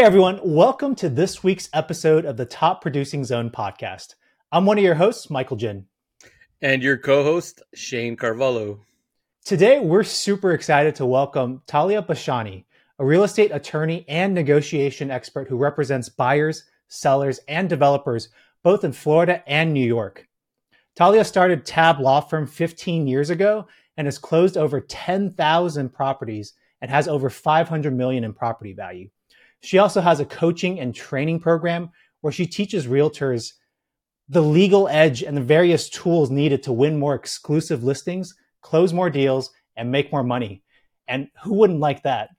Hey everyone, welcome to this week's episode of the Top Producing Zone podcast. I'm one of your hosts, Michael Jin. And your co-host, Shane Carvalho. Today, we're super excited to welcome Talia Bashani, a real estate attorney and negotiation expert who represents buyers, sellers, and developers, both in Florida and New York. Talia started Tab Law Firm 15 years ago and has closed over 10,000 properties and has over $500 million in property value. She also has a coaching and training program where she teaches realtors the legal edge and the various tools needed to win more exclusive listings, close more deals, and make more money. And who wouldn't like that?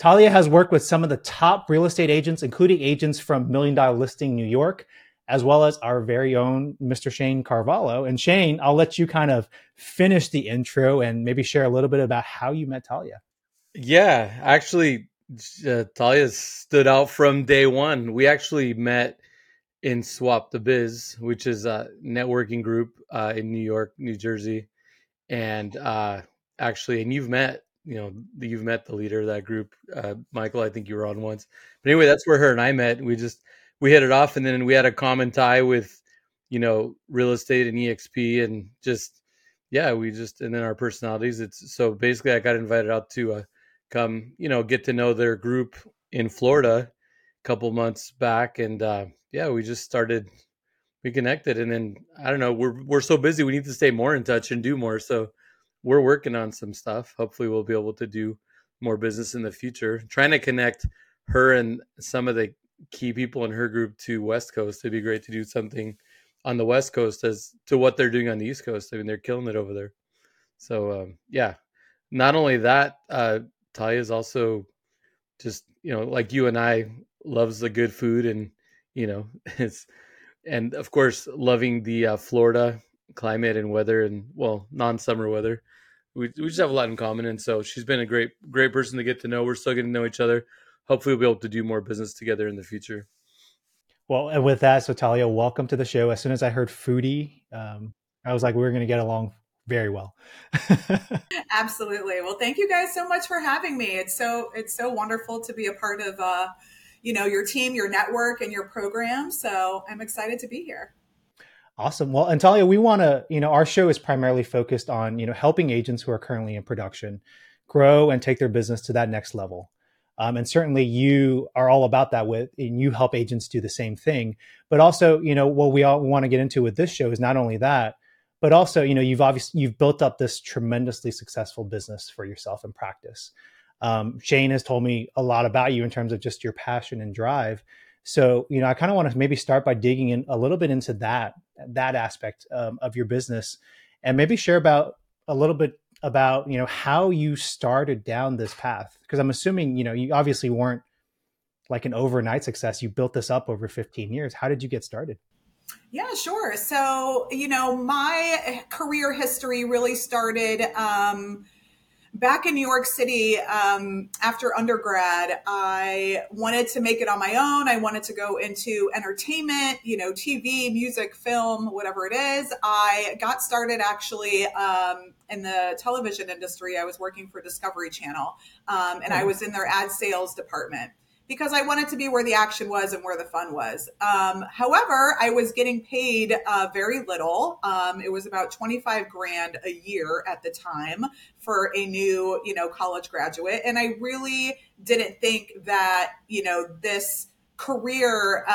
Talia has worked with some of the top real estate agents, including agents from Million Dollar Listing New York, as well as our very own Mr. Shane Carvalho. And Shane, I'll let you kind of finish the intro and maybe share a little bit about how you met Talia. Yeah, actually, Talia stood out from day one. We actually met in Swap the Biz, which is a networking group in New York, New Jersey, and you've met the leader of that group, Michael. I think you were on once, but anyway, that's where her and I met. We hit it off, and then we had a common tie with real estate and EXP, and and then our personalities. So basically, I got invited out to come get to know their group in Florida a couple months back, and we connected, and then I don't know, we're so busy, we need to stay more in touch and do more, so we're working on some stuff. Hopefully we'll be able to do more business in the future, trying to connect her and some of the key people in her group to West Coast. It'd be great to do something on the West Coast as to what they're doing on the East Coast. I mean, they're killing it over there, so not only that, Talia is also just, like you and I, loves the good food and, and of course, loving the Florida climate and weather, and non-summer weather. We just have a lot in common. And so she's been a great, great person to get to know. We're still getting to know each other. Hopefully we'll be able to do more business together in the future. Well, and with that, so Talia, welcome to the show. As soon as I heard foodie, I was like, we're going to get along very well. Absolutely. Well, thank you guys so much for having me. It's so wonderful to be a part of, your team, your network, and your program. So I'm excited to be here. Awesome. Well, and Talia, we want to, our show is primarily focused on, helping agents who are currently in production grow and take their business to that next level. And certainly you are all about that and you help agents do the same thing. But also, what we all want to get into with this show is not only that, but also, you've built up this tremendously successful business for yourself in practice. Shane has told me a lot about you in terms of just your passion and drive. So, I kind of want to maybe start by digging in a little bit into that aspect of your business, and maybe share a little bit about, how you started down this path. Because I'm assuming, you obviously weren't like an overnight success. You built this up over 15 years. How did you get started? Yeah, sure. So, my career history really started back in New York City. After undergrad, I wanted to make it on my own. I wanted to go into entertainment, TV, music, film, whatever it is. I got started actually in the television industry. I was working for Discovery Channel, and I was in their ad sales department, because I wanted to be where the action was and where the fun was. However, I was getting paid very little. It was about $25,000 a year at the time for a new, college graduate. And I really didn't think that, this career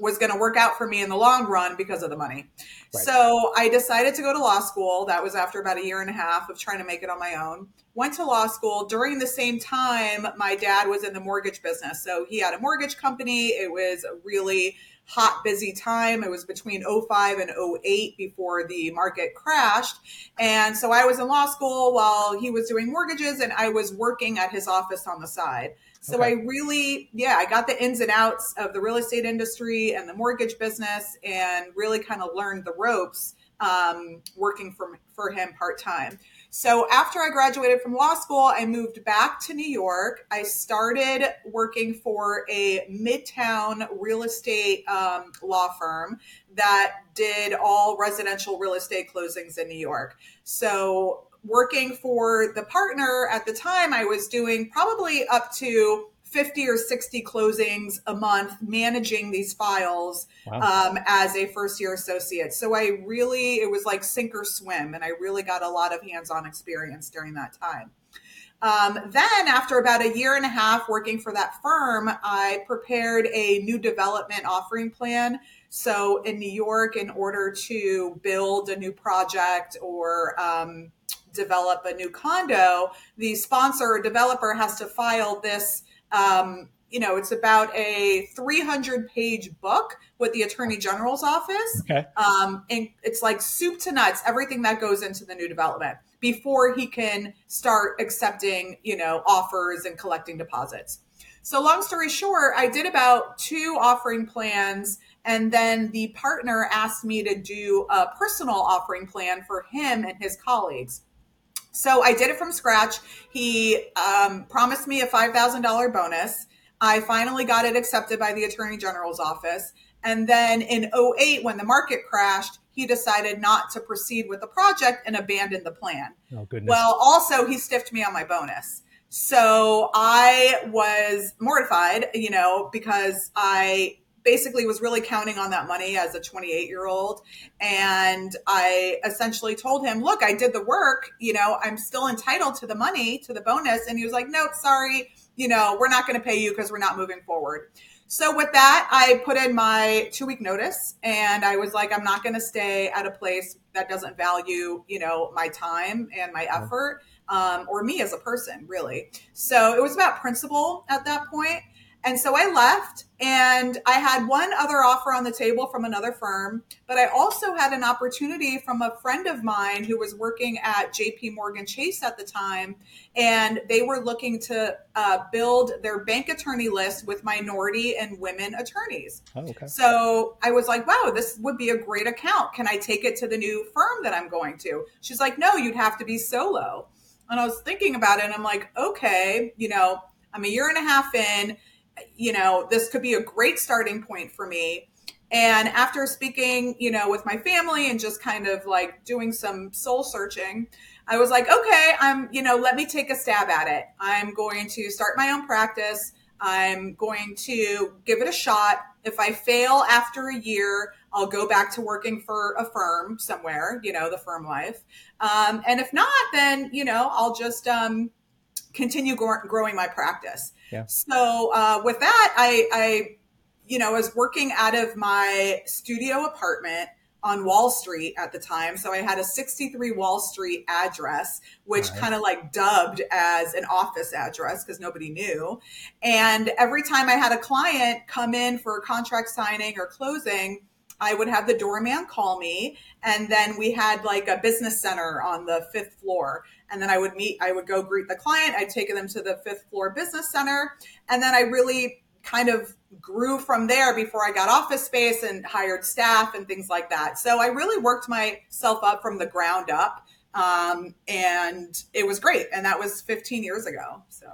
was going to work out for me in the long run because of the money. Right. So I decided to go to law school. That was after about a year and a half of trying to make it on my own. Went to law school. During the same time, my dad was in the mortgage business. So he had a mortgage company. It was a really hot, busy time. It was between 2005 and 2008 before the market crashed. And so I was in law school while he was doing mortgages, and I was working at his office on the side. So okay. I got the ins and outs of the real estate industry and the mortgage business, and really kind of learned the ropes working for him part-time. So after I graduated from law school, I moved back to New York. I started working for a midtown real estate law firm that did all residential real estate closings in New York. So working for the partner at the time, I was doing probably up to 50 or 60 closings a month, managing these files as a first-year associate. So it was like sink or swim, and I really got a lot of hands-on experience during that time. Then after about a year and a half working for that firm, I prepared a new development offering plan. So in New York, in order to build a new project or develop a new condo, the sponsor or developer has to file this, it's about a 300-page book with the Attorney General's office. Okay. And it's like soup to nuts, everything that goes into the new development before he can start accepting, offers and collecting deposits. So long story short, I did about 2 offering plans, and then the partner asked me to do a personal offering plan for him and his colleagues. So I did it from scratch. He promised me a $5,000 bonus. I finally got it accepted by the Attorney General's office. And then in 2008, when the market crashed, he decided not to proceed with the project and abandoned the plan. Oh, goodness. Well, also, he stiffed me on my bonus. So I was mortified, because I basically was really counting on that money as a 28-year-old. And I essentially told him, look, I did the work, I'm still entitled to the money, to the bonus. And he was like, no, sorry, we're not going to pay you because we're not moving forward. So with that, I put in my 2-week notice, and I was like, I'm not going to stay at a place that doesn't value, my time and my effort, or me as a person, really. So it was about principle at that point. And so I left, and I had one other offer on the table from another firm, but I also had an opportunity from a friend of mine who was working at J.P. Morgan Chase at the time, and they were looking to build their bank attorney list with minority and women attorneys. Oh, okay. So I was like, wow, this would be a great account. Can I take it to the new firm that I'm going to? She's like, no, you'd have to be solo. And I was thinking about it, and I'm like, okay, I'm a year and a half in. This could be a great starting point for me. And after speaking, with my family and just kind of like doing some soul searching, I was like, okay, let me take a stab at it. I'm going to start my own practice. I'm going to give it a shot. If I fail after a year, I'll go back to working for a firm somewhere, the firm life. And if not, then, I'll just, continue growing my practice. Yeah. So with that, I was working out of my studio apartment on Wall Street at the time. So I had a 63 Wall Street address, which kind of like dubbed as an office address because nobody knew. And every time I had a client come in for a contract signing or closing, I would have the doorman call me, and then we had like a business center on the 5th floor. And then I would go greet the client. I'd take them to the 5th floor business center. And then I really kind of grew from there before I got office space and hired staff and things like that. So I really worked myself up from the ground up. And it was great. And that was 15 years ago. So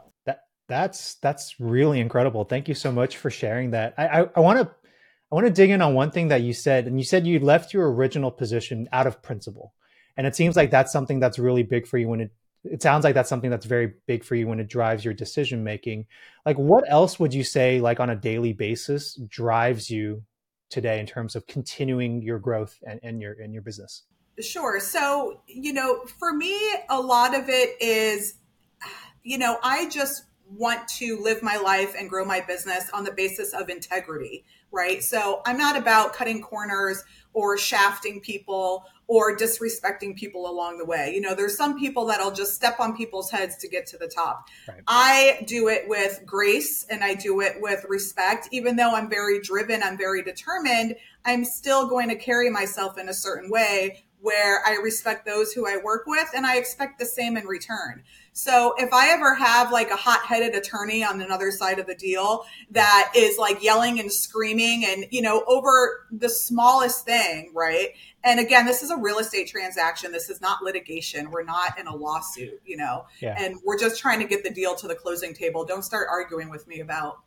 that's really incredible. Thank you so much for sharing that. I want to dig in on one thing that you said, and you said you left your original position out of principle. And it seems like that's something that's really big for you it sounds like that's something that's very big for you when it drives your decision-making. Like, what else would you say, like on a daily basis, drives you today in terms of continuing your growth and your business? Sure. So, for me, a lot of it is, I just want to live my life and grow my business on the basis of integrity, right? So I'm not about cutting corners or shafting people or disrespecting people along the way. There's some people that'll just step on people's heads to get to the top. Right. I do it with grace, and I do it with respect. Even though I'm very driven, I'm very determined, I'm still going to carry myself in a certain way where I respect those who I work with, and I expect the same in return. So if I ever have like a hot-headed attorney on another side of the deal that is like yelling and screaming and, over the smallest thing, right? And again, this is a real estate transaction. This is not litigation. We're not in a lawsuit, and we're just trying to get the deal to the closing table. Don't start arguing with me about,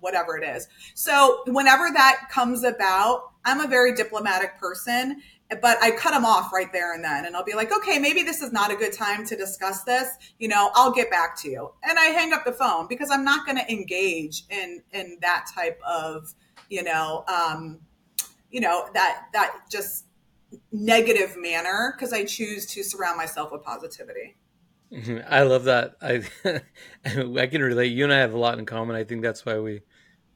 whatever it is. So whenever that comes about, I'm a very diplomatic person. But I cut them off right there and then. And I'll be like, okay, maybe this is not a good time to discuss this. You know, I'll get back to you. And I hang up the phone because I'm not going to engage in that type of, that just negative manner, because I choose to surround myself with positivity. I love that. I can relate. You and I have a lot in common. I think that's why we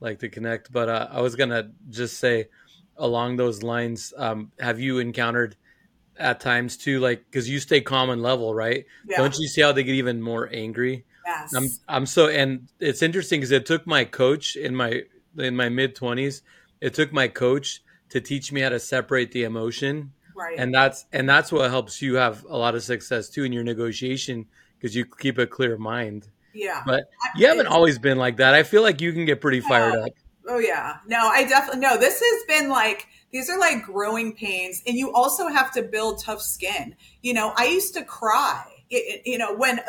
like to connect. But I was going to just say, along those lines, have you encountered at times too, like, because you stay calm and level, right? Yeah. Don't you see how they get even more angry? Yes. And it's interesting because it took my coach in my mid-20s, it took my coach to teach me how to separate the emotion. Right. And that's what helps you have a lot of success too in your negotiation, because you keep a clear mind. Yeah. But you haven't always been like that. I feel like you can get pretty fired up. Oh yeah. No, I definitely, no, this has been like, these are like growing pains, and you also have to build tough skin. You know, I used to cry, when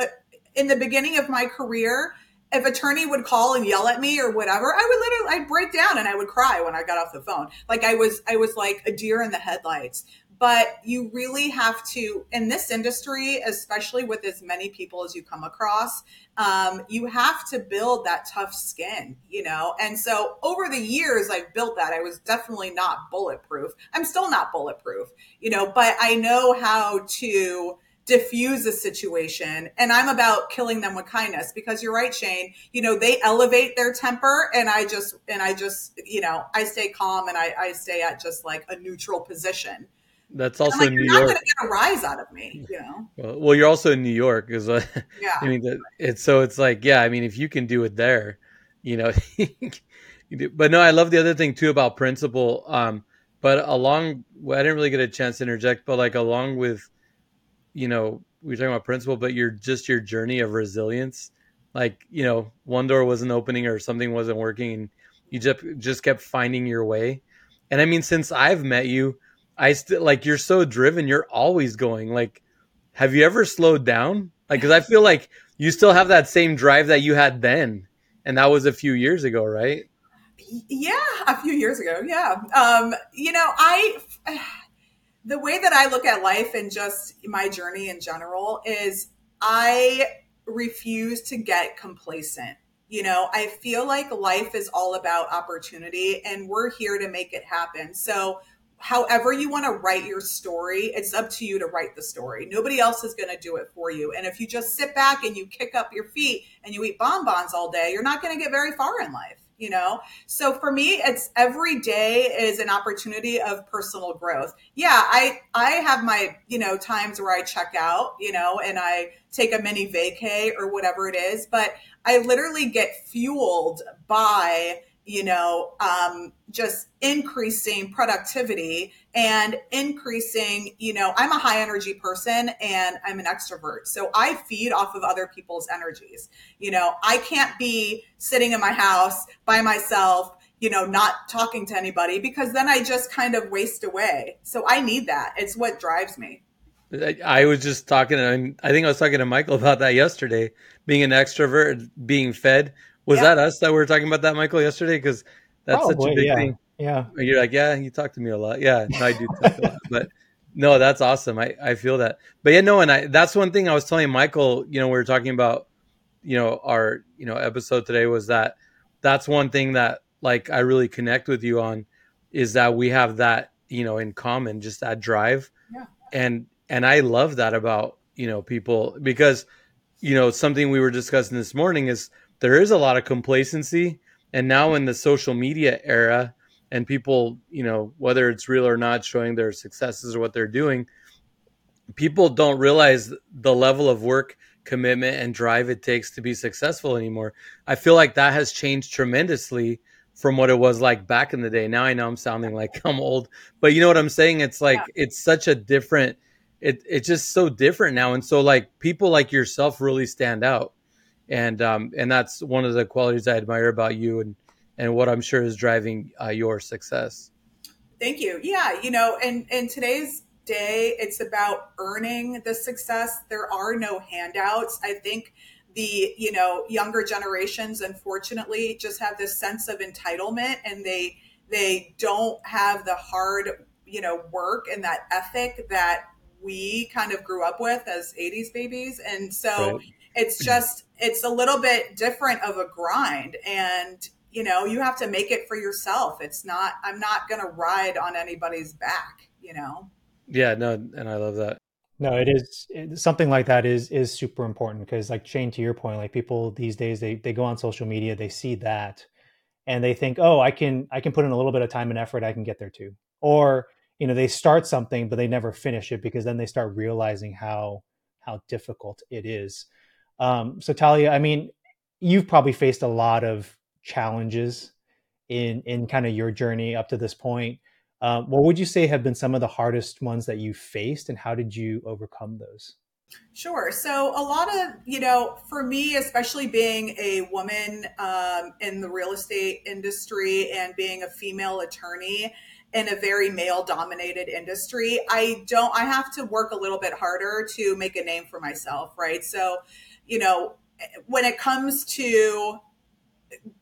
in the beginning of my career, if attorney would call and yell at me or whatever, I'd break down and I would cry when I got off the phone. Like I was like a deer in the headlights. But you really have to, in this industry, especially with as many people as you come across, you have to build that tough skin, And so over the years, I've built that. I was definitely not bulletproof. I'm still not bulletproof, but I know how to diffuse a situation, and I'm about killing them with kindness, because you're right, Shane, they elevate their temper, and I just I stay calm, and I stay at just like a neutral position. That's also like, New York. You're not going to get a rise out of me, Well, you're also in New York, because it's like, if you can do it there, But no, I love the other thing too about principle. I didn't really get a chance to interject, but like along with, we're talking about principle, but your journey of resilience, like one door wasn't opening or something wasn't working, and you just kept finding your way. And I mean, since I've met you, I still like, you're so driven. You're always going. Like, have you ever slowed down? Like, cause I feel like you still have that same drive that you had then. And that was a few years ago, right? Yeah. A few years ago. Yeah. The way that I look at life and just my journey in general is I refuse to get complacent. I feel like life is all about opportunity, and we're here to make it happen. So however you want to write your story, it's up to you to write the story. Nobody else is going to do it for you. And if you just sit back and you kick up your feet and you eat bonbons all day, you're not going to get very far in life, So for me, it's every day is an opportunity of personal growth. Yeah, I have my, times where I check out, and I take a mini vacay or whatever it is. But I literally get fueled by just increasing productivity and increasing, I'm a high energy person and I'm an extrovert. So I feed off of other people's energies. I can't be sitting in my house by myself, not talking to anybody, because then I just kind of waste away. So I need that. It's what drives me. I was just talking, and I think I was talking to Michael about that yesterday, being an extrovert, being fed. Was that us that we were talking about that, Michael, yesterday? Because that's probably such a big thing. Yeah. You're like, you talk to me a lot. Yeah, no, I do talk a lot. But no, that's awesome. I feel that. But yeah, no, and that's one thing I was telling Michael, we were talking about, our, episode today, was that's one thing that like I really connect with you on, is that we have that, in common, just that drive. Yeah. And I love that about, people, because, something we were discussing this morning is, there is a lot of complacency, and now in the social media era, and people, whether it's real or not, showing their successes or what they're doing, people don't realize the level of work, commitment, and drive it takes to be successful anymore. I feel like that has changed tremendously from what it was like back in the day. Now I know I'm sounding like I'm old, but you know what I'm saying? It's like, it's such a different, it's just so different now. And so like people like yourself really stand out. And that's one of the qualities I admire about you, and what I'm sure is driving your success. Thank you. Yeah. And in today's day, it's about earning the success. There are no handouts. I think the, younger generations, unfortunately, just have this sense of entitlement, and they don't have the hard you know, work and that ethic that we kind of grew up with as 80s babies. And so it's just, it's a little bit different of a grind, and, you know, you have to make it for yourself. It's not, I'm not going to ride on anybody's back, you know? Yeah, no. And I love that. No, it is something like that is super important, because like Shane, to your point, like people these days, they go on social media, they see that and they think, oh, I can put in a little bit of time and effort. I can get there too. Or, you know, they start something, but they never finish it, because then they start realizing how difficult it is. So Talia, I mean, you've probably faced a lot of challenges in kind of your journey up to this point. What would you say have been some of the hardest ones that you faced, and how did you overcome those? Sure. So a lot of, you know, for me, especially being a woman in the real estate industry and being a female attorney in a very male dominated industry, I have to work a little bit harder to make a name for myself. Right. So, you know, when it comes to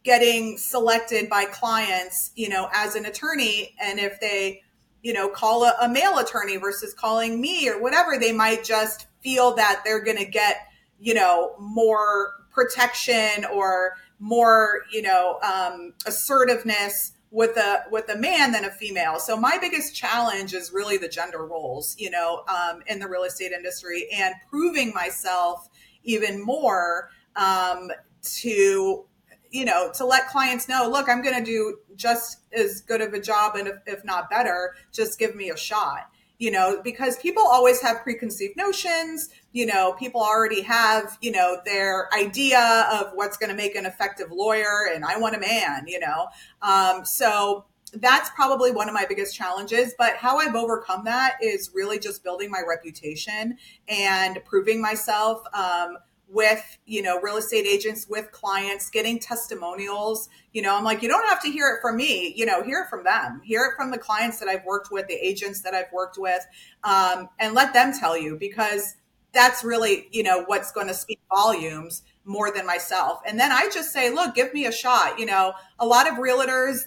getting selected by clients, you know, as an attorney, and if they, you know, call a male attorney versus calling me or whatever, they might just feel that they're going to get, you know, more protection or more, you know, assertiveness with a man than a female. So my biggest challenge is really the gender roles, you know, in the real estate industry, and proving myself even more to, you know, to let clients know, look, I'm going to do just as good of a job, and if not better, just give me a shot, you know, because people always have preconceived notions, you know, people already have, you know, their idea of what's going to make an effective lawyer, and I want a man, you know. So that's probably one of my biggest challenges, but how I've overcome that is really just building my reputation and proving myself, with, you know, real estate agents, with clients, getting testimonials. You know, I'm like, you don't have to hear it from me, you know, hear it from them, hear it from the clients that I've worked with, the agents that I've worked with, and let them tell you, because that's really, you know, what's going to speak volumes more than myself. And then I just say, look, give me a shot. You know, a lot of realtors,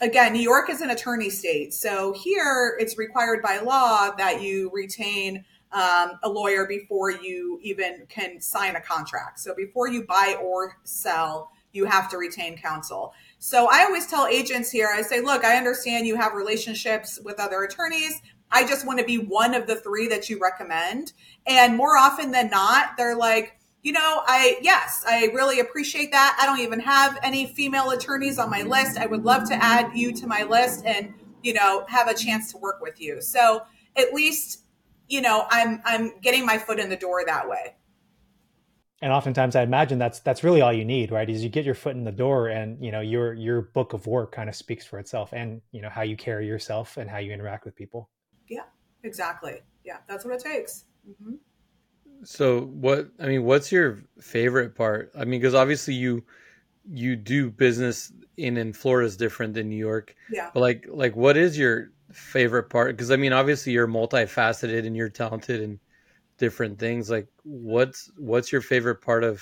again, New York is an attorney state. So here it's required by law that you retain a lawyer before you even can sign a contract. So before you buy or sell, you have to retain counsel. So I always tell agents here, I say, look, I understand you have relationships with other attorneys. I just want to be one of the three that you recommend. And more often than not, they're like, you know, I really appreciate that. I don't even have any female attorneys on my list. I would love to add you to my list and, you know, have a chance to work with you. So at least, you know, I'm getting my foot in the door that way. And oftentimes I imagine that's really all you need, right? Is you get your foot in the door, and, you know, your book of work kind of speaks for itself, and, you know, how you carry yourself and how you interact with people. Yeah, exactly. Yeah. That's what it takes. Mm-hmm. So what's your favorite part? I mean, because obviously you do business in Florida is different than New York. Yeah. But like what is your favorite part? Because I mean, obviously you're multifaceted and you're talented in different things. Like what's your favorite part of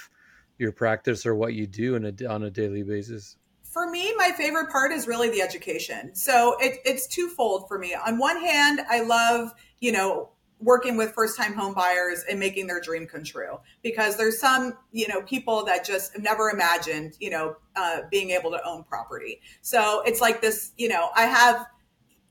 your practice, or what you do on a daily basis? For me, my favorite part is really the education. So it's twofold for me. On one hand, I love, you know, working with first-time home buyers and making their dream come true, because there's some, you know, people that just never imagined, you know, being able to own property. So it's like this, you know, I have,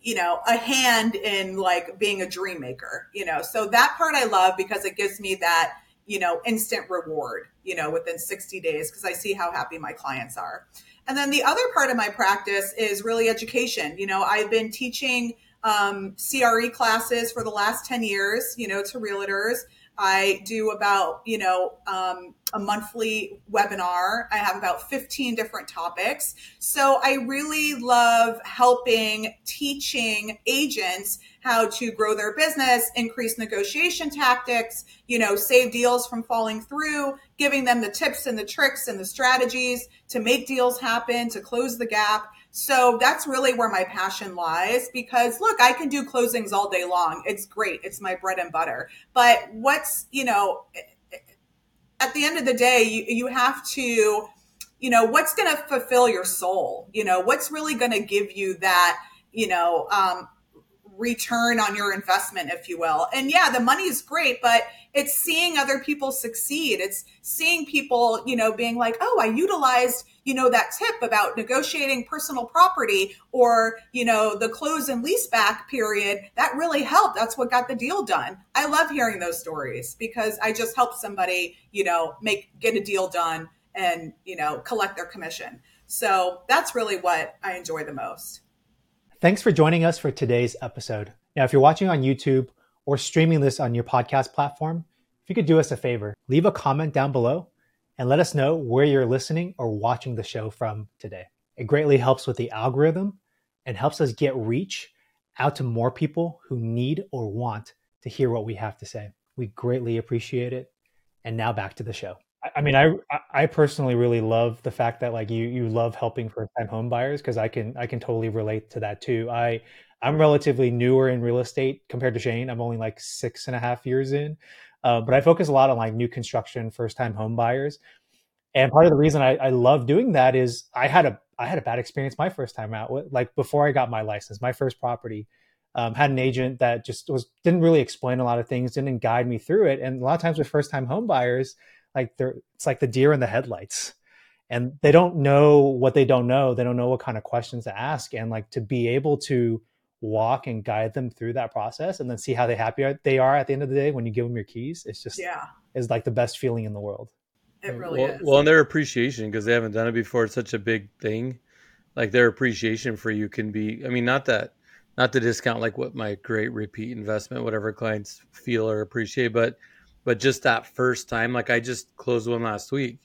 you know, a hand in like being a dream maker, you know, so that part I love, because it gives me that, you know, instant reward, you know, within 60 days, because I see how happy my clients are. And then the other part of my practice is really education. You know, I've been teaching CRE classes for the last 10 years, you know, to realtors. I do about, you know, a monthly webinar. I have about 15 different topics. So I really love helping, teaching agents how to grow their business, increase negotiation tactics, you know, save deals from falling through, giving them the tips and the tricks and the strategies to make deals happen, to close the gap. So that's really where my passion lies, because look, I can do closings all day long. It's great. It's my bread and butter. But what's, you know, at the end of the day, you have to, you know, what's going to fulfill your soul? You know, what's really going to give you that, you know, return on your investment, if you will. And yeah, the money is great, but it's seeing other people succeed. It's seeing people, you know, being like, oh, I utilized, you know, that tip about negotiating personal property or, you know, the close and lease back period. That really helped. That's what got the deal done. I love hearing those stories because I just helped somebody, you know, get a deal done and, you know, collect their commission. So that's really what I enjoy the most. Thanks for joining us for today's episode. Now, if you're watching on YouTube or streaming this on your podcast platform, if you could do us a favor, leave a comment down below and let us know where you're listening or watching the show from today. It greatly helps with the algorithm and helps us get reach out to more people who need or want to hear what we have to say. We greatly appreciate it. And now back to the show. I mean, I personally really love the fact that like you love helping first-time home buyers because I can totally relate to that too. I'm relatively newer in real estate compared to Shane. I'm only like 6.5 years in, but I focus a lot on like new construction, first-time home buyers. And part of the reason I love doing that is I had a bad experience my first time out. Like before I got my license, my first property, had an agent that just didn't really explain a lot of things, didn't guide me through it. And a lot of times with first-time home buyers, like it's like the deer in the headlights, and they don't know what they don't know. They don't know what kind of questions to ask, and like to be able to walk and guide them through that process, and then see how happy they are at the end of the day when you give them your keys. It's just is like the best feeling in the world. It really is. Well, and their appreciation because they haven't done it before. It's such a big thing. Like their appreciation for you can be. I mean, not to discount like what my great repeat investment, whatever clients feel or appreciate, but just that first time, like I just closed one last week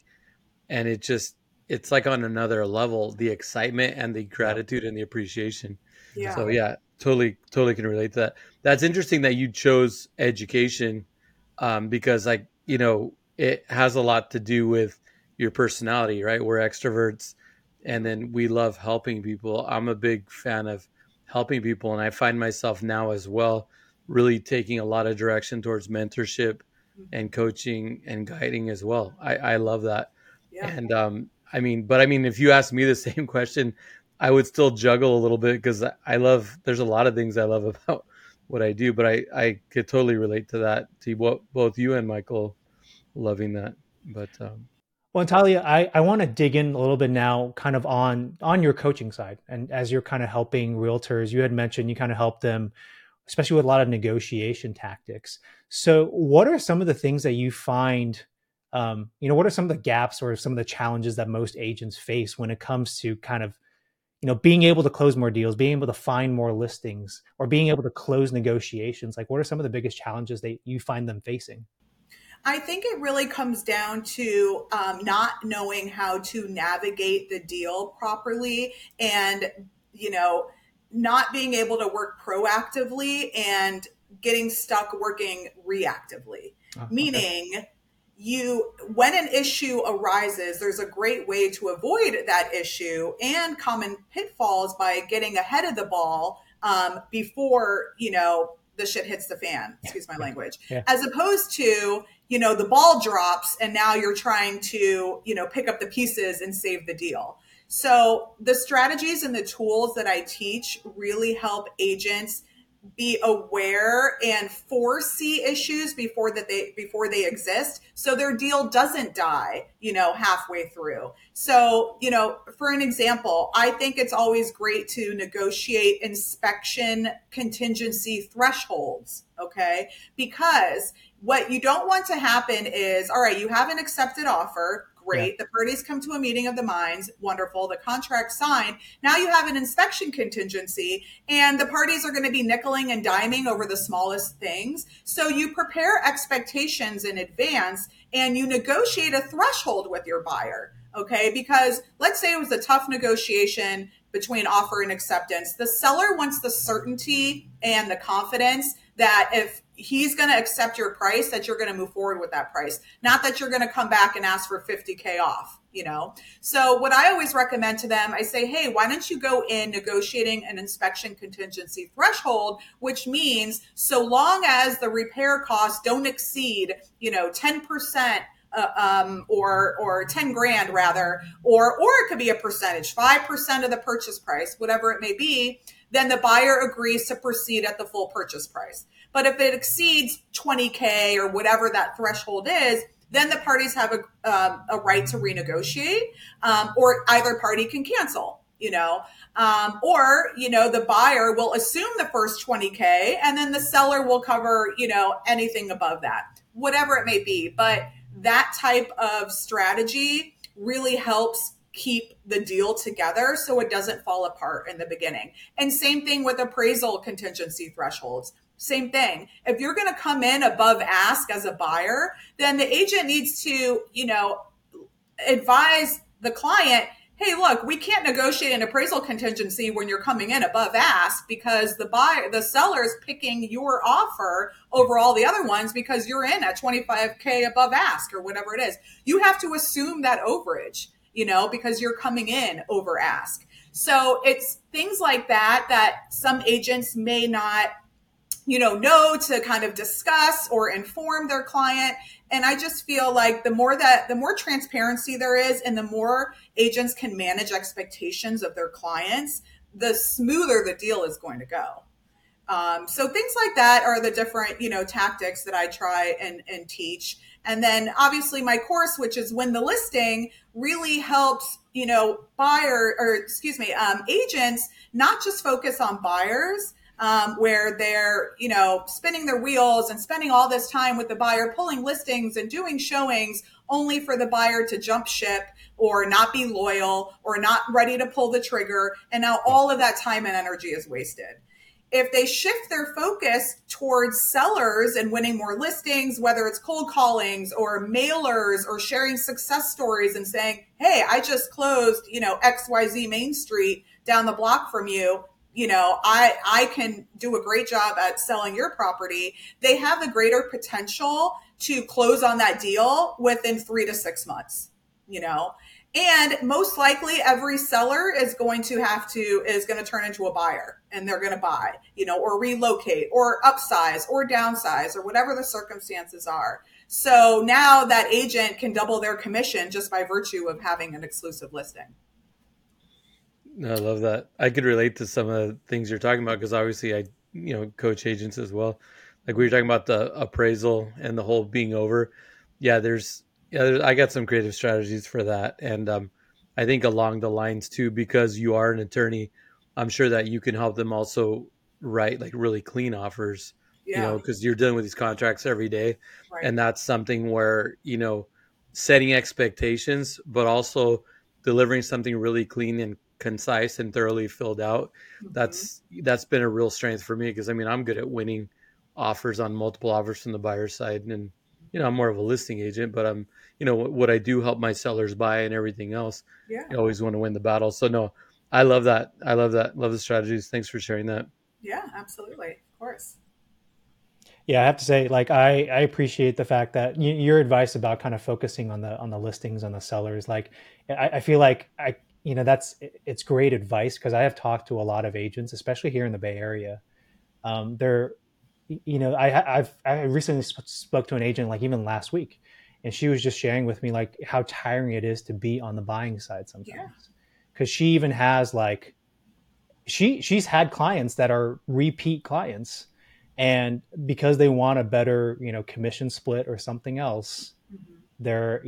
and it's like on another level, the excitement and the gratitude and the appreciation. Yeah. So yeah, totally can relate to that. That's interesting that you chose education because like, you know, it has a lot to do with your personality, right? We're extroverts and then we love helping people. I'm a big fan of helping people. And I find myself now as well, really taking a lot of direction towards mentorship and coaching and guiding as well. I love that. Yeah. And I mean, if you asked me the same question, I would still juggle a little bit because there's a lot of things I love about what I do, but I could totally relate to that, to what both you and Michael loving that. But, well, Talia, I want to dig in a little bit now kind of on your coaching side. And as you're kind of helping realtors, you had mentioned you kind of help them, especially with a lot of negotiation tactics. So what are some of the things that you find, you know, what are some of the gaps or some of the challenges that most agents face when it comes to kind of, you know, being able to close more deals, being able to find more listings, or being able to close negotiations? Like, what are some of the biggest challenges that you find them facing? I think it really comes down to not knowing how to navigate the deal properly and, you know, not being able to work proactively and getting stuck working reactively. Meaning when an issue arises, there's a great way to avoid that issue and common pitfalls by getting ahead of the ball before, you know, the shit hits the fan, excuse my language, as opposed to, you know, the ball drops and now you're trying to, you know, pick up the pieces and save the deal. So the strategies and the tools that I teach really help agents be aware and foresee issues before they exist, so their deal doesn't die, you know, halfway through. So, you know, for an example, I think it's always great to negotiate inspection contingency thresholds, okay? Because what you don't want to happen is, all right, you have an accepted offer. Great. Yeah. The parties come to a meeting of the minds. Wonderful. The contract signed. Now you have an inspection contingency and the parties are going to be nickeling and diming over the smallest things. So you prepare expectations in advance and you negotiate a threshold with your buyer. Okay. Because let's say it was a tough negotiation between offer and acceptance. The seller wants the certainty and the confidence that if he's going to accept your price, that you're going to move forward with that price, not that you're going to come back and ask for $50,000 off, you know? So what I always recommend to them, I say, hey, why don't you go in negotiating an inspection contingency threshold, which means so long as the repair costs don't exceed, you know, 10%, or 10 grand rather, or it could be a percentage, 5% of the purchase price, whatever it may be, then the buyer agrees to proceed at the full purchase price. But if it exceeds $20K or whatever that threshold is, then the parties have a right to renegotiate, or either party can cancel, or, the buyer will assume the first $20K and then the seller will cover, anything above that, whatever it may be. But that type of strategy really helps keep the deal together so it doesn't fall apart in the beginning. And same thing with appraisal contingency thresholds. Same thing. If you're going to come in above ask as a buyer, then the agent needs to, advise the client, hey, look, we can't negotiate an appraisal contingency when you're coming in above ask because the seller is picking your offer over all the other ones because you're in at $25K above ask or whatever it is. You have to assume that overage, because you're coming in over ask. So it's things like that some agents may not know to kind of discuss or inform their client. And I just feel like the more transparency there is and the more agents can manage expectations of their clients, the smoother the deal is going to go. So things like that are the different, tactics that I try and teach. And then obviously my course, which is Win the Listing, really helps, agents not just focus on buyers, where they're, spinning their wheels and spending all this time with the buyer, pulling listings and doing showings only for the buyer to jump ship or not be loyal or not ready to pull the trigger. And now all of that time and energy is wasted. If they shift their focus towards sellers and winning more listings, whether it's cold callings or mailers or sharing success stories and saying, hey, I just closed, XYZ Main Street down the block from you. I can do a great job at selling your property. They have the greater potential to close on that deal within 3 to 6 months, and most likely every seller is going to turn into a buyer and they're going to buy, or relocate or upsize or downsize or whatever the circumstances are. So now that agent can double their commission just by virtue of having an exclusive listing. I love that. I could relate to some of the things you're talking about because obviously I, coach agents as well. Like we were talking about the appraisal and the whole being over. I got some creative strategies for that. And I think along the lines too, because you are an attorney, I'm sure that you can help them also write like really clean offers, because you're dealing with these contracts every day. Right. And that's something where, setting expectations, but also delivering something really clean and concise and thoroughly filled out. Mm-hmm. That's been a real strength for me because I'm good at winning offers on multiple offers from the buyer side, and I'm more of a listing agent, but I'm what I do help my sellers buy and everything else. Yeah. I always want to win the battle. So no, I love that. Love the strategies. Thanks for sharing that. Yeah, absolutely. Of course. Yeah, I have to say, like, I appreciate the fact that your advice about kind of focusing on the listings, on the sellers. Like, I feel like it's great advice because I have talked to a lot of agents, especially here in the Bay Area. I recently spoke to an agent, like even last week, and she was just sharing with me like how tiring it is to be on the buying side sometimes. Because she even has like, she's had clients that are repeat clients, and because they want a better commission split or something else, mm-hmm. they're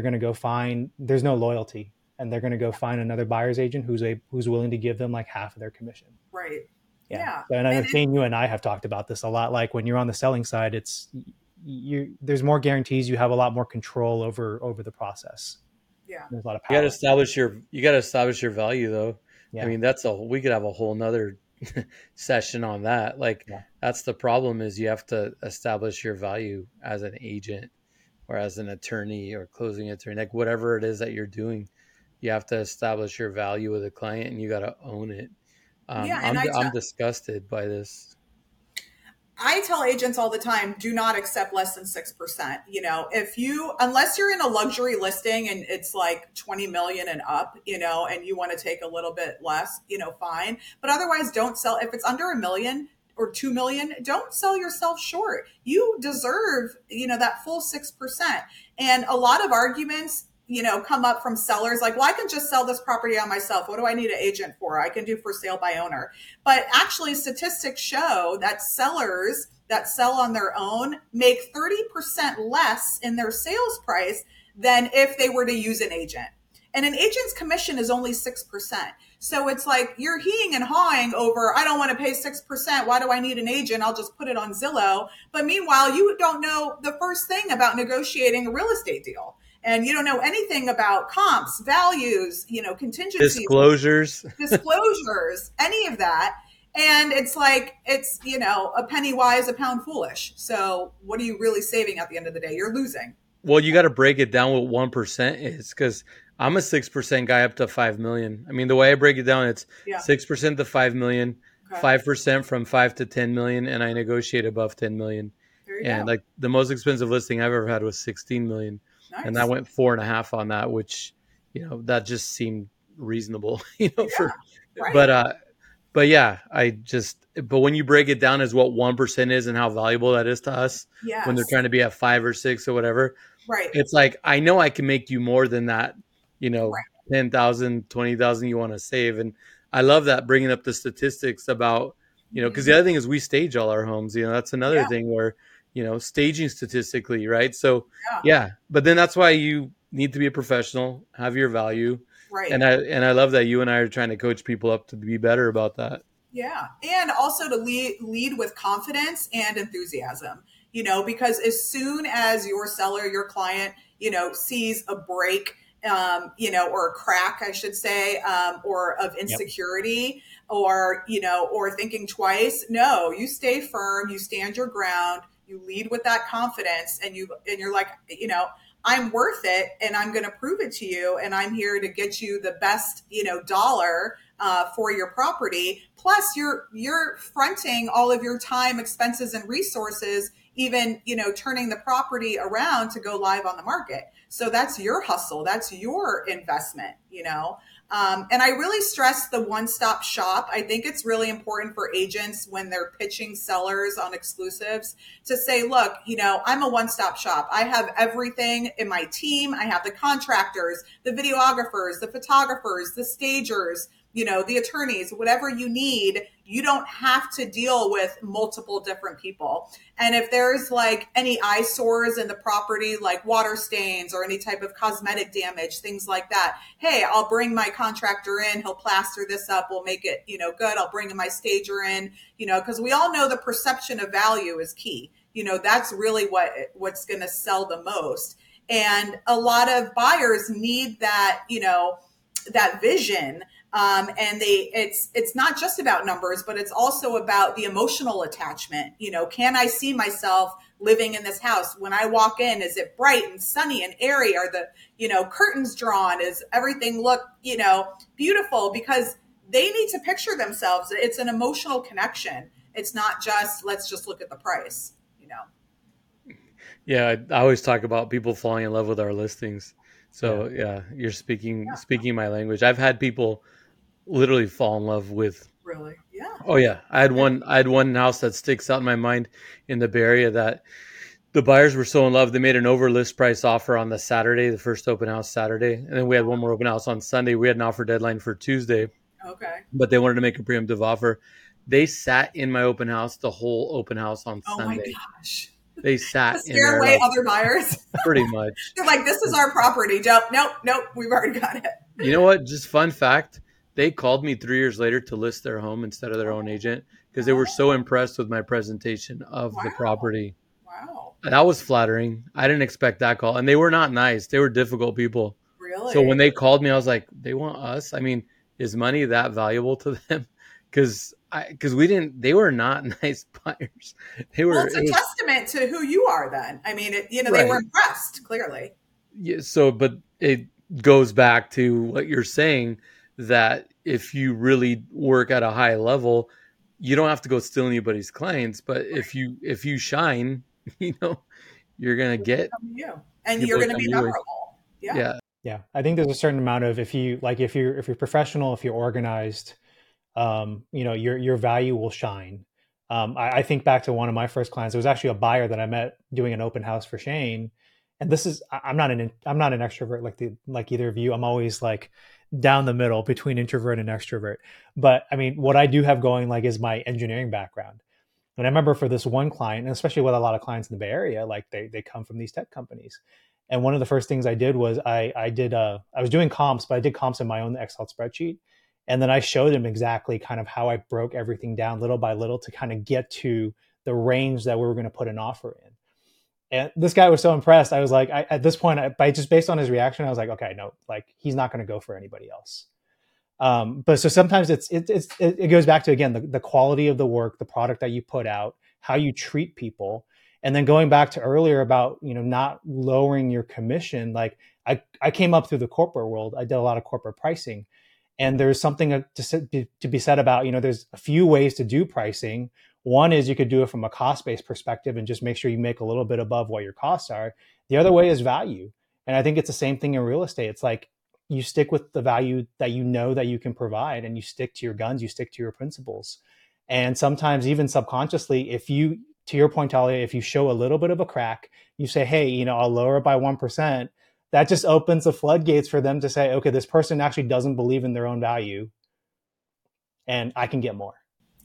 going to go find, there's no loyalty. And they're going to go find another buyer's agent who's willing to give them like half of their commission. Right. Yeah. So, and I've seen you and I have talked about this a lot. Like when you're on the selling side, there's more guarantees. You have a lot more control over the process. Yeah. There's a lot of power. You got to establish your value though. Yeah. We could have a whole nother session on that. Like that's the problem is you have to establish your value as an agent or as an attorney or closing attorney, like whatever it is that you're doing. You have to establish your value with a client and you got to own it. I'm disgusted by this. I tell agents all the time, do not accept less than 6%. Unless you're in a luxury listing and it's like 20 million and up, and you want to take a little bit less, fine. But otherwise don't sell. If it's under $1 million or 2 million, don't sell yourself short. You deserve, that full 6%. And a lot of arguments, you know, come up from sellers like, well, I can just sell this property on myself. What do I need an agent for? I can do for sale by owner. But actually, statistics show that sellers that sell on their own make 30% less in their sales price than if they were to use an agent. And an agent's commission is only 6%. So it's like you're heeing and hawing over, I don't want to pay 6%. Why do I need an agent? I'll just put it on Zillow. But meanwhile, you don't know the first thing about negotiating a real estate deal. And you don't know anything about comps, values, you know, contingencies, disclosures, any of that. And it's like, it's, you know, a penny wise, a pound foolish. So what are you really saving at the end of the day? You're losing. Well, you got to break it down what 1% is, because I'm a 6% guy up to 5 million. I mean, the way I break it down, it's 6% to 5 million, 5% from 5 to 10 million. And I negotiate above 10 million. And like the most expensive listing I've ever had was 16 million. Nice. And I went 4.5 on that, which, you know, that just seemed reasonable, you know, but yeah, but when you break it down as what 1% is and how valuable that is to us when they're trying to be at 5 or 6 or whatever, it's like, I know I can make you more than that, you know, 10,000, 20,000 you want to save. And I love that, bringing up the statistics about, you know, because the other thing is we stage all our homes, you know, that's another thing where, you know, staging statistically, right? So but then that's why you need to be a professional, have your value. And I love that you and I are trying to coach people up to be better about that. Yeah. And also to lead with confidence and enthusiasm, you know, because as soon as your seller, your client, you know, sees a break, you know, or a crack, I should say, or of insecurity or, you know, or thinking twice, no, you stay firm, you stand your ground. You lead with that confidence and you're like, you know, I'm worth it and I'm going to prove it to you. And I'm here to get you the best, you know, dollar for your property. Plus you're fronting all of your time, expenses, and resources, even, you know, turning the property around to go live on the market. So that's your hustle. That's your investment, you know? And I really stress the one-stop shop. I think it's really important for agents when they're pitching sellers on exclusives to say, look, you know, I'm a one-stop shop. I have everything in my team. I have the contractors, the videographers, the photographers, the stagers, you know, the attorneys, whatever you need. You don't have to deal with multiple different people. And if there's like any eyesores in the property, like water stains or any type of cosmetic damage, things like that, hey, I'll bring my contractor in. He'll plaster this up. We'll make it, you know, good. I'll bring my stager in, you know, because we all know the perception of value is key. You know, that's really what's going to sell the most. And a lot of buyers need that, you know, that vision. And it's not just about numbers, but it's also about the emotional attachment. You know, can I see myself living in this house? When I walk in, is it bright and sunny and airy? Are the, you know, curtains drawn? Is everything look, you know, beautiful? Because they need to picture themselves. It's an emotional connection. It's not just, let's just look at the price, you know? Yeah. I always talk about people falling in love with our listings. So you're speaking my language. I've had people literally fall in love with. Really? Yeah. Oh yeah. I had one house that sticks out in my mind in the Bay Area that the buyers were so in love. They made an over list price offer on the Saturday, the first open house Saturday. And then we had one more open house on Sunday. We had an offer deadline for Tuesday. Okay. But they wanted to make a preemptive offer. They sat in my open house, the whole open house on Sunday. Oh my gosh. They sat to scare away other buyers. Pretty much. They're like, this is our property. Nope. We've already got it. You know what? Just fun fact. They called me 3 years later to list their home instead of their own agent because they were so impressed with my presentation of the property. Wow. That was flattering. I didn't expect that call. And they were not nice. They were difficult people. Really? So when they called me, I was like, they want us? I mean, is money that valuable to them? Because they were not nice buyers. They were. Well, it's a testament to who you are then. I mean, they were impressed, clearly. Yeah. So, but it goes back to what you're saying, that if you really work at a high level, you don't have to go steal anybody's clients. But if you shine, you know, you're going to get you, and you're going to be memorable. Yeah. I think there's a certain amount of, if you're professional, if you're organized, you know, your value will shine. I think back to one of my first clients. It was actually a buyer that I met doing an open house for Shane. and this is, I'm not an extrovert like either of you. I'm always like down the middle between introvert and extrovert. But I mean, what I do have going like is my engineering background. And I remember for this one client, and especially with a lot of clients in the Bay Area, like they come from these tech companies. And one of the first things I did was I was doing comps, but I did comps in my own Excel spreadsheet. And then I showed them exactly kind of how I broke everything down little by little to kind of get to the range that we were going to put an offer in. And this guy was so impressed. I was like, at this point, based on his reaction, I was like, okay, no, like he's not going to go for anybody else. But so sometimes it goes back to, again, the quality of the work, the product that you put out, how you treat people. And then going back to earlier about, you know, not lowering your commission. Like I came up through the corporate world. I did a lot of corporate pricing, and there's something to be said about, you know, there's a few ways to do pricing. One is you could do it from a cost-based perspective and just make sure you make a little bit above what your costs are. The other way is value. And I think it's the same thing in real estate. It's like, you stick with the value that you know that you can provide, and you stick to your guns, you stick to your principles. And sometimes even subconsciously, if you, to your point, Talia, if you show a little bit of a crack, you say, hey, you know, I'll lower it by 1%. That just opens the floodgates for them to say, okay, this person actually doesn't believe in their own value, and I can get more.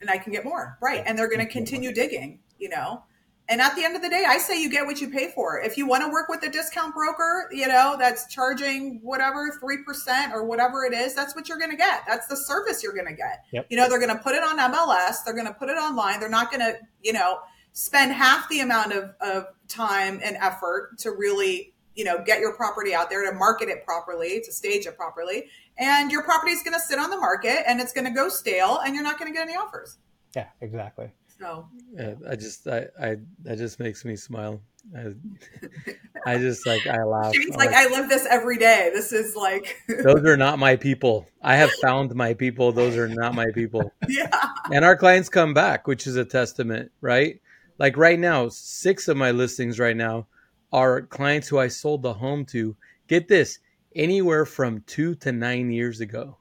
And I can get more, right. And they're going to continue digging, you know? And at the end of the day, I say you get what you pay for. If you want to work with a discount broker, you know, that's charging whatever, 3% or whatever it is, that's what you're going to get. That's the service you're going to get. Yep. You know, they're going to put it on MLS. They're going to put it online. They're not going to, you know, spend half the amount of time and effort to really, you know, get your property out there, to market it properly, to stage it properly. And your property is going to sit on the market, and it's going to go stale, and you're not going to get any offers. Yeah, exactly. No. I that just makes me smile. I just like, I laugh. She's like, I live this every day. This is like, those are not my people. I have found my people. Those are not my people. Yeah. And our clients come back, which is a testament, right? Like right now, 6 of my listings right now are clients who I sold the home to, get this, anywhere from 2 to 9 years ago.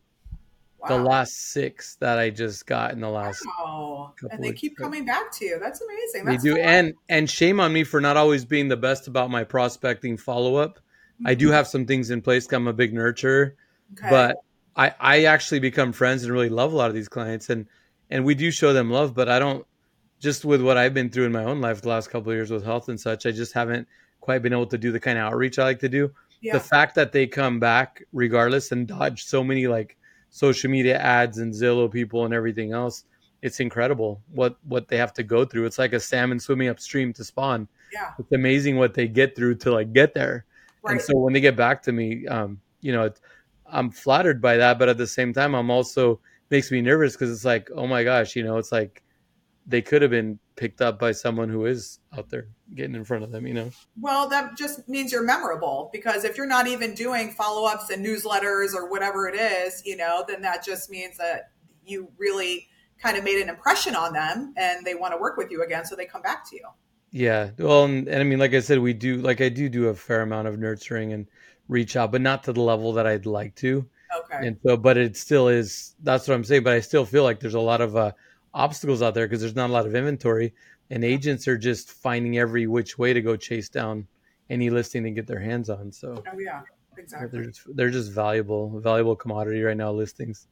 Wow. The last 6 that I just got in the last couple and they keep coming back to you. That's amazing. That's they do. And shame on me for not always being the best about my prospecting follow-up. Mm-hmm. I do have some things in place. I'm a big nurturer, okay. But I actually become friends and really love a lot of these clients. And we do show them love, but I don't, just with what I've been through in my own life the last couple of years with health and such, I just haven't quite been able to do the kind of outreach I like to do. Yeah. The fact that they come back regardless and dodge so many like social media ads and Zillow people and everything else, it's incredible what they have to go through. It's like a salmon swimming upstream to spawn. Yeah. It's amazing what they get through to like get there. Right. And so when they get back to me, you know, I'm flattered by that, but at the same time, I'm also, makes me nervous because it's like, oh my gosh, you know, it's like they could have been picked up by someone who is out there getting in front of them, you know? Well, that just means you're memorable, because if you're not even doing follow-ups and newsletters or whatever it is, you know, then that just means that you really kind of made an impression on them and they want to work with you again. So they come back to you. Yeah. Well, and I mean, like I said, we do, like I do a fair amount of nurturing and reach out, but not to the level that I'd like to. Okay. And so, but it still is, that's what I'm saying. But I still feel like there's a lot of, obstacles out there because there's not a lot of inventory, and agents are just finding every which way to go chase down any listing and get their hands on. So yeah, exactly. They're just valuable commodity right now, listings.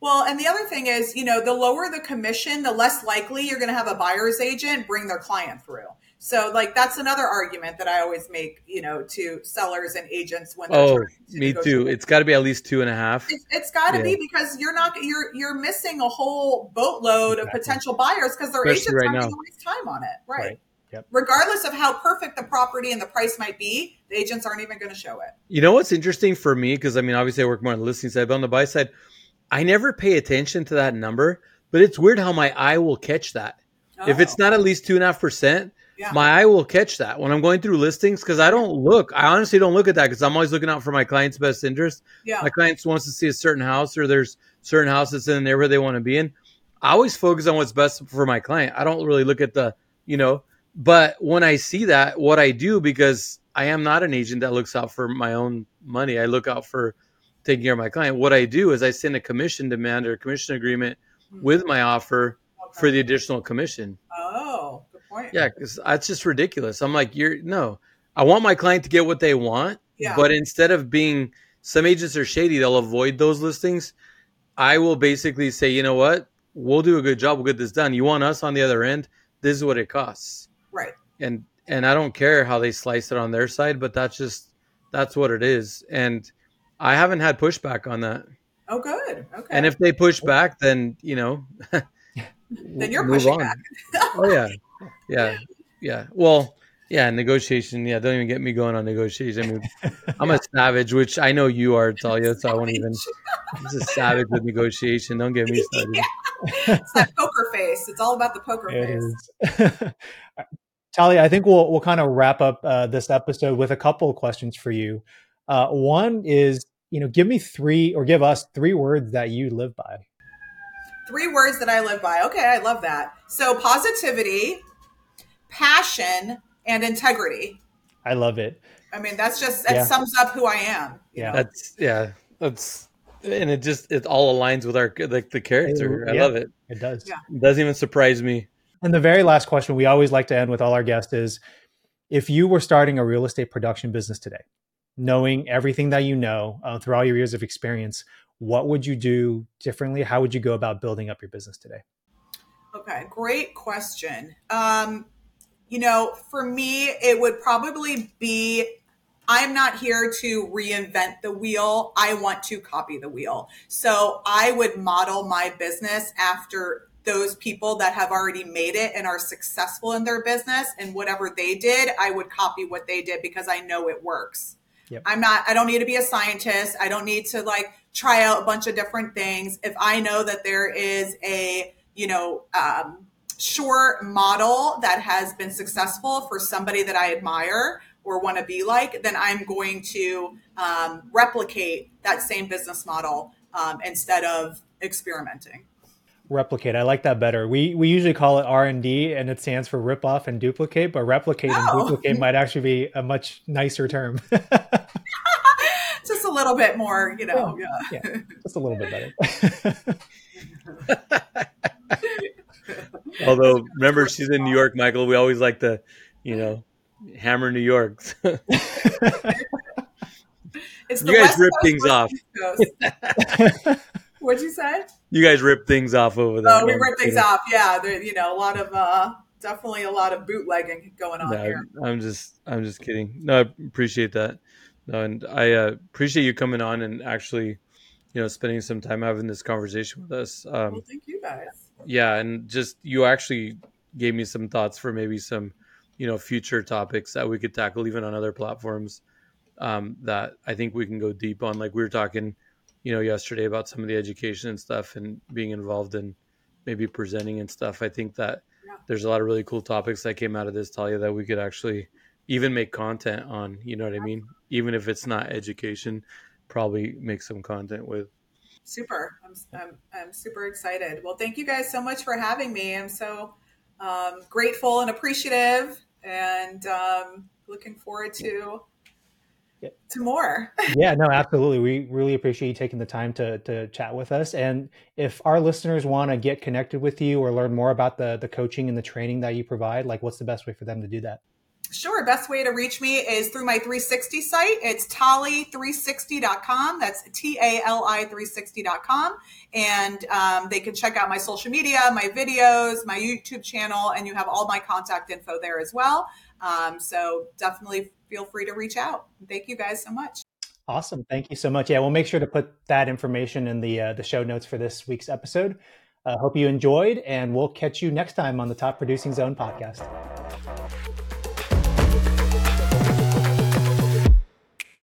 Well, and the other thing is, you know, the lower the commission, the less likely you're going to have a buyer's agent bring their client through. So like, that's another argument that I always make, you know, to sellers and agents when they're me too. It's got to be at least 2.5. It's got to be, because you're missing a whole boatload of potential buyers because their agents aren't going to waste time on it. Right. Yep. Regardless of how perfect the property and the price might be, the agents aren't even going to show it. You know, what's interesting for me, because I mean, obviously I work more on the listing side, but on the buy side, I never pay attention to that number, but it's weird how my eye will catch that. Oh. If it's not at least 2.5%, my eye will catch that when I'm going through listings, because I don't look. I honestly don't look at that because I'm always looking out for my client's best interest. Yeah. My client wants to see a certain house, or there's certain houses in the neighborhood they want to be in. I always focus on what's best for my client. I don't really look at the, you know, but when I see that, what I do, because I am not an agent that looks out for my own money. I look out for taking care of my client. What I do is I send a commission demand or a commission agreement with my offer for the additional commission. Oh. Yeah, because that's just ridiculous. I'm like, I want my client to get what they want, but instead of being, some agents are shady, they'll avoid those listings. I will basically say, you know what? We'll do a good job. We'll get this done. You want us on the other end? This is what it costs. Right. And I don't care how they slice it on their side, but that's what it is. And I haven't had pushback on that. Oh, good. Okay. And if they push back, then, you know, then you're pushing back. Oh yeah. Yeah. Yeah. Well, yeah. Negotiation. Yeah. Don't even get me going on negotiation. I mean, I'm a savage, which I know you are, Talia. So I won't even, I'm just a savage with negotiation. Don't get me started. Yeah. It's that poker face. It's all about the poker face. Talia, I think we'll kind of wrap up this episode with a couple of questions for you. One is, you know, give us three words that you live by. Three words that I live by. Okay. I love that. So positivity, passion, and integrity. I love it. I mean, that sums up who I am. You know? And it all aligns with our, like, the character. I love it. It does. Yeah. It doesn't even surprise me. And the very last question we always like to end with all our guests is, if you were starting a real estate production business today, knowing everything that you know through all your years of experience, what would you do differently? How would you go about building up your business today? Okay, great question. You know, for me, it would probably be, I'm not here to reinvent the wheel. I want to copy the wheel. So I would model my business after those people that have already made it and are successful in their business, and whatever they did, I would copy what they did because I know it works. Yep. I don't need to be a scientist. I don't need to like try out a bunch of different things. If I know that there is a, you know, sure model that has been successful for somebody that I admire or want to be like, then I'm going to replicate that same business model instead of experimenting. Replicate. I like that better. We usually call it R&D, and it stands for rip off and duplicate, but replicate and duplicate might actually be a much nicer term. Just a little bit more, you know. Yeah, just a little bit better. Although, remember, she's in New York, Michael. We always like to, you know, hammer New York. You guys rip things off. What'd you say? You guys rip things off over there. Oh, we rip things off. Yeah. There, you know, definitely a lot of bootlegging going on here. I'm just kidding. No, I appreciate that. No, and I appreciate you coming on and actually, you know, spending some time having this conversation with us. Well, thank you guys. Yeah. And just, you actually gave me some thoughts for maybe some, you know, future topics that we could tackle even on other platforms that I think we can go deep on. Like we were talking, you know, yesterday about some of the education and stuff and being involved in maybe presenting and stuff. I think that there's a lot of really cool topics that came out of this, Talia, that we could actually even make content on, you know what I mean? Even if it's not education, probably make some content with. Super. I'm super excited. Well, thank you guys so much for having me. I'm so grateful and appreciative, and looking forward to more. Yeah, no, absolutely. We really appreciate you taking the time to chat with us. And if our listeners want to get connected with you or learn more about the coaching and the training that you provide, like what's the best way for them to do that? Sure. Best way to reach me is through my 360 site. It's Tali360.com. That's Tali360.com. And they can check out my social media, my videos, my YouTube channel, and you have all my contact info there as well. So definitely feel free to reach out. Thank you guys so much. Awesome. Thank you so much. Yeah, we'll make sure to put that information in the show notes for this week's episode. Hope you enjoyed, and we'll catch you next time on the Top Producing Zone podcast.